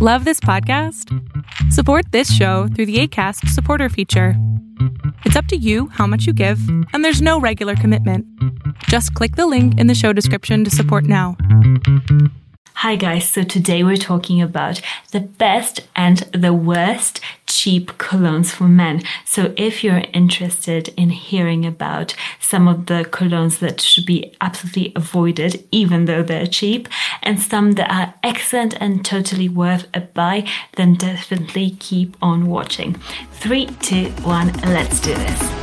Love this podcast? Support this show through the Acast supporter feature. It's up to you how much you give, and there's no regular commitment. Just click the link in the show description to support now. Hi guys, so today we're talking about the best and the worst cheap colognes for men. So if you're interested in hearing about some of the colognes that should be absolutely avoided, even though they're cheap, and some that are excellent and totally worth a buy, then definitely keep on watching. 3, 2, 1, let's do this.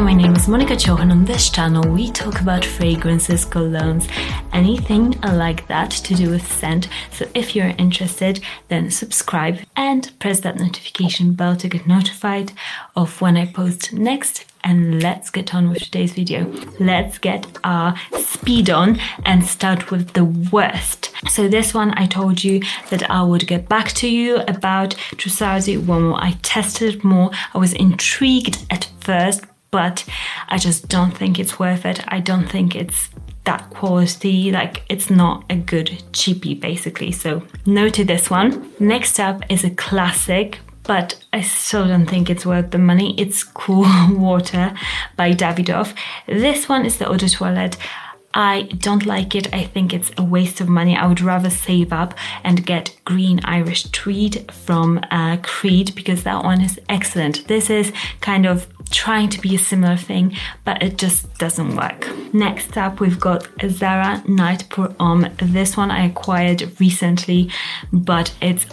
My name is Monika Cioch, and on this channel we talk about fragrances, colognes, anything like that to do with scent. So if you're interested, then subscribe and press that notification bell to get notified of when I post next. And let's get on with today's video. Let's get our speed on and start with the worst. So this one, I told you that I would get back to you about Trussardi Uomo. I tested it more. I was intrigued at first, but I just don't think it's worth it. I don't think it's that quality, like it's not a good cheapie basically. So no to this one. Next up is a classic, but I still don't think it's worth the money. It's Cool Water by Davidoff. This one is the Eau de Toilette. I don't like it. I think it's a waste of money. I would rather save up and get Green Irish Tweed from Creed, because that one is excellent. This is kind of trying to be a similar thing, but it just doesn't work. Next up, we've got Zara Night Pour Homme. This one I acquired recently, but it's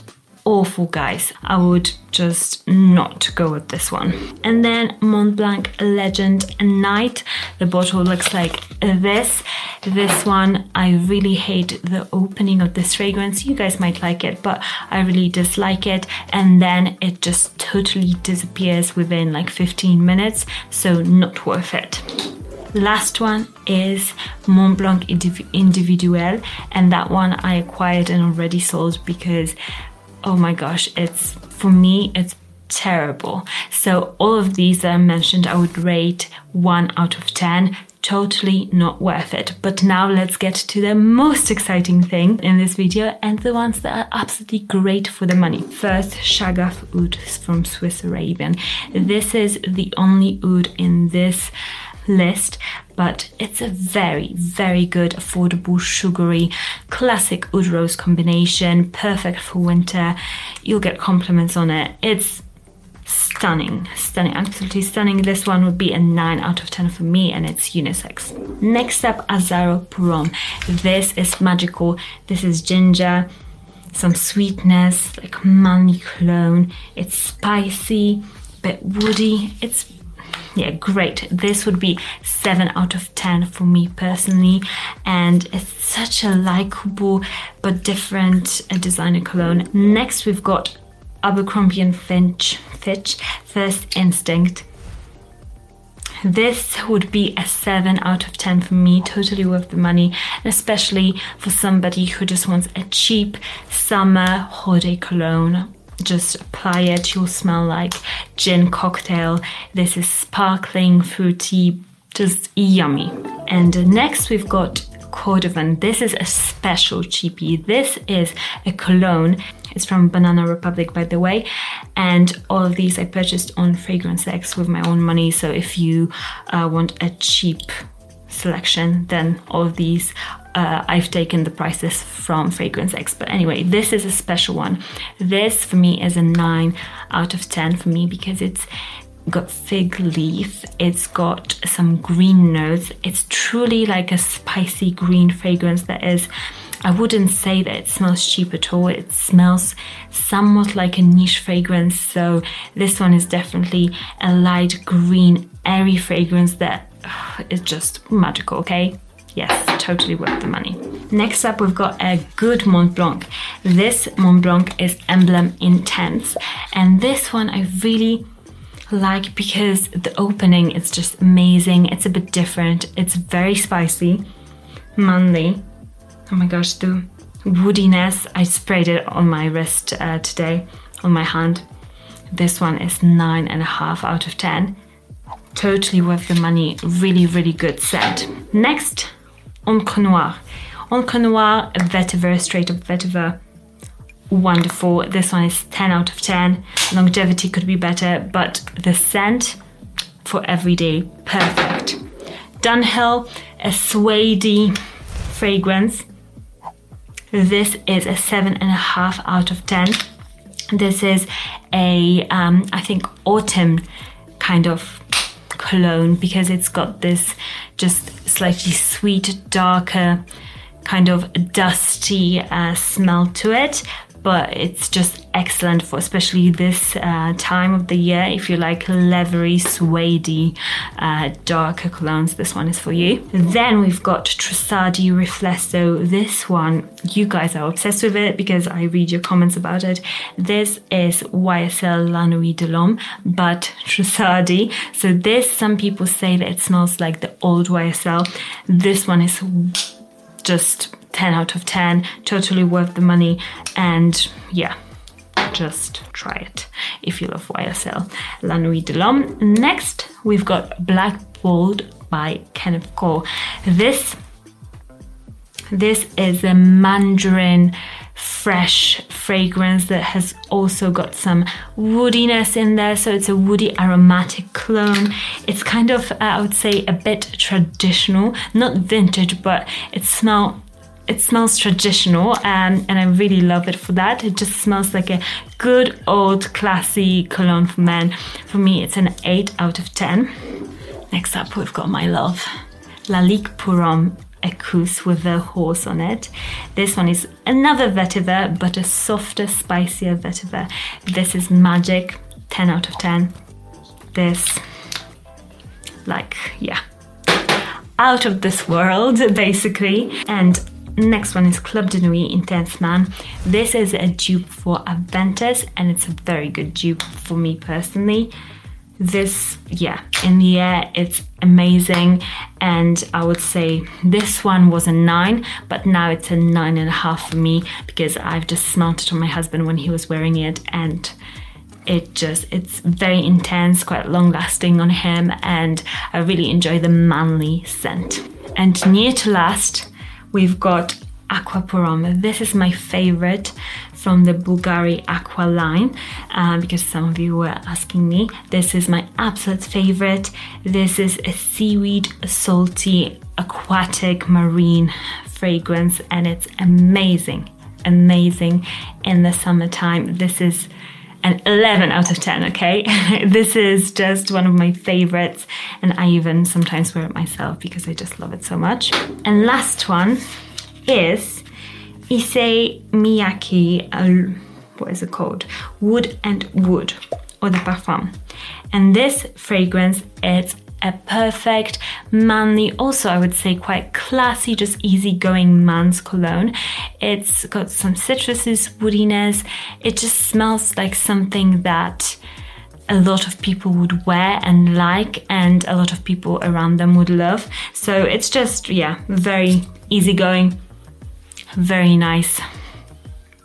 awful, guys. I would just not go with this one. And then Montblanc Legend Night. The bottle looks like this. This one, I really hate the opening of this fragrance. You guys might like it, but I really dislike it. And then it just totally disappears within like 15 minutes. So not worth it. Last one is Montblanc Individuel. And that one I acquired and already sold because oh my gosh, for me, it's terrible. So all of these that I mentioned, I would rate 1 out of 10. Totally not worth it. But now let's get to the most exciting thing in this video and the ones that are absolutely great for the money. First, Shagaf oud from Swiss Arabian. This is the only oud in this list, but it's a very, very good, affordable, sugary, classic oud rose combination, perfect for winter. You'll get compliments on it. It's stunning, absolutely stunning. This one would be a 9 out of 10 for me, and it's unisex. Next up, Azzaro Pour Homme. This is magical. This is ginger, some sweetness, like money clone. It's spicy, a bit woody. It's great. This would be 7 out of 10 for me personally, and it's such a likable but different designer cologne. Next, we've got Abercrombie & Fitch First Instinct. This would be a 7 out of 10 for me, totally worth the money, and especially for somebody who just wants a cheap summer holiday cologne. Just apply it, you'll smell like gin cocktail. This is sparkling, fruity, just yummy. And next we've got Cordovan. This is a special cheapie. This is a cologne. It's from Banana Republic, by the way. And all of these I purchased on FragranceX with my own money. So if you want a cheap selection, then all of these I've taken the prices from FragranceX. But anyway, this is a special one. This for me is a 9 out of 10 for me because it's got fig leaf, it's got some green notes. It's truly like a spicy green fragrance that is, I wouldn't say that it smells cheap at all. It smells somewhat like a niche fragrance. So this one is definitely a light green, airy fragrance that is just magical, okay? Yes, totally worth the money. Next up, we've got a good Montblanc. This Montblanc is Emblem Intense. And this one I really like because the opening is just amazing. It's a bit different. It's very spicy, manly. Oh my gosh, the woodiness. I sprayed it on my wrist today, on my hand. This one is 9.5 out of 10. totally worth the money. Really, really good scent. Next, Encre Noir. Encre Noir, vetiver, straight up vetiver. Wonderful. This one is 10 out of 10. Longevity could be better, but the scent for every day, perfect. Dunhill, a suedey fragrance. This is a 7.5 out of 10. This is a, I think, autumn kind of cologne because it's got this just slightly sweet, darker, kind of dusty smell to it. But it's just excellent for especially this time of the year. If you like leathery, suedey, darker colognes, this one is for you. Then we've got Trussardi Riflesso. This one, you guys are obsessed with it because I read your comments about it. This is YSL La Nuit de L'Homme, but Trussardi. So this, some people say that it smells like the old YSL. This one is just 10 out of 10, totally worth the money. And yeah, just try it if you love YSL La Nuit de L'Homme. Next, we've got Black Bold by Kenneth Cole. This is a mandarin fresh fragrance that has also got some woodiness in there. So it's a woody aromatic cologne. It's kind of, I would say, a bit traditional, not vintage, but it smells traditional, and I really love it for that. It just smells like a good old classy cologne for men. For me, it's an 8 out of 10. Next up, we've got my love, Lalique Pour Homme Equus with a horse on it. This one is another vetiver, but a softer, spicier vetiver. This is magic, 10 out of 10. This, like, yeah, out of this world, basically. And next one is Club de Nuit Intense Man. This is a dupe for Aventus, and it's a very good dupe for me personally. This, yeah, in the air, it's amazing. And I would say this one was a 9, but now it's a 9.5 for me because I've just smelled it on my husband when he was wearing it, and it's very intense, quite long lasting on him, and I really enjoy the manly scent. And near to last, we've got Aqua pour Homme. This is my favorite from the Bulgari Aqua line, because some of you were asking me. This is my absolute favorite. This is a seaweed, salty, aquatic, marine fragrance, and it's amazing, amazing in the summertime. This is an 11 out of 10, okay? This is just one of my favorites, and I even sometimes wear it myself because I just love it so much. And last one is Issey Miyake, what is it called? Wood and Wood, or the Parfum. And this fragrance, it's a perfect manly, also I would say quite classy, just easygoing man's cologne. It's got some citruses, woodiness. It just smells like something that a lot of people would wear and like, and a lot of people around them would love. So it's just, yeah, very easygoing, very nice,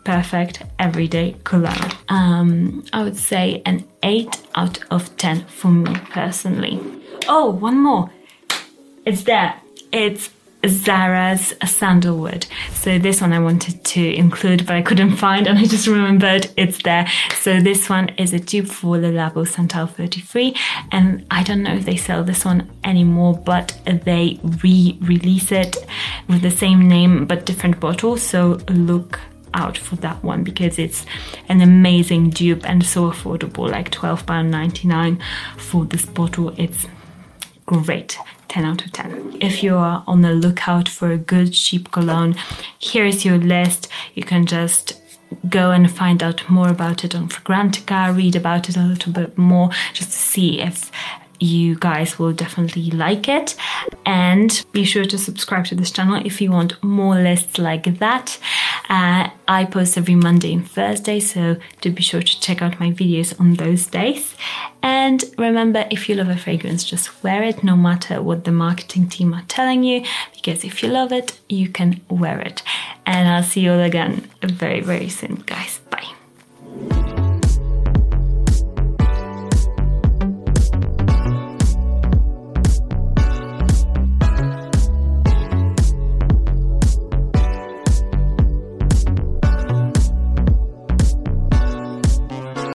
perfect everyday cologne. I would say an 8 out of 10 for me personally. Oh, one more. It's there. It's Zara's Sandalwood. So this one I wanted to include, but I couldn't find, and I just remembered it's there. So this one is a dupe for Le Labo Santal 33, and I don't know if they sell this one anymore, but they re-release it with the same name but different bottle. So look out for that one because it's an amazing dupe and so affordable, like £12.99 for this bottle. It's great. 10 out of 10. If you are on the lookout for a good cheap cologne, here is your list. You can just go and find out more about it on Fragrantica, read about it a little bit more just to see if you guys will definitely like it. And be sure to subscribe to this channel if you want more lists like that. I post every Monday and Thursday, so do be sure to check out my videos on those days. And remember, if you love a fragrance, just wear it, no matter what the marketing team are telling you, because if you love it, you can wear it. And I'll see you all again very, very soon, guys. Bye.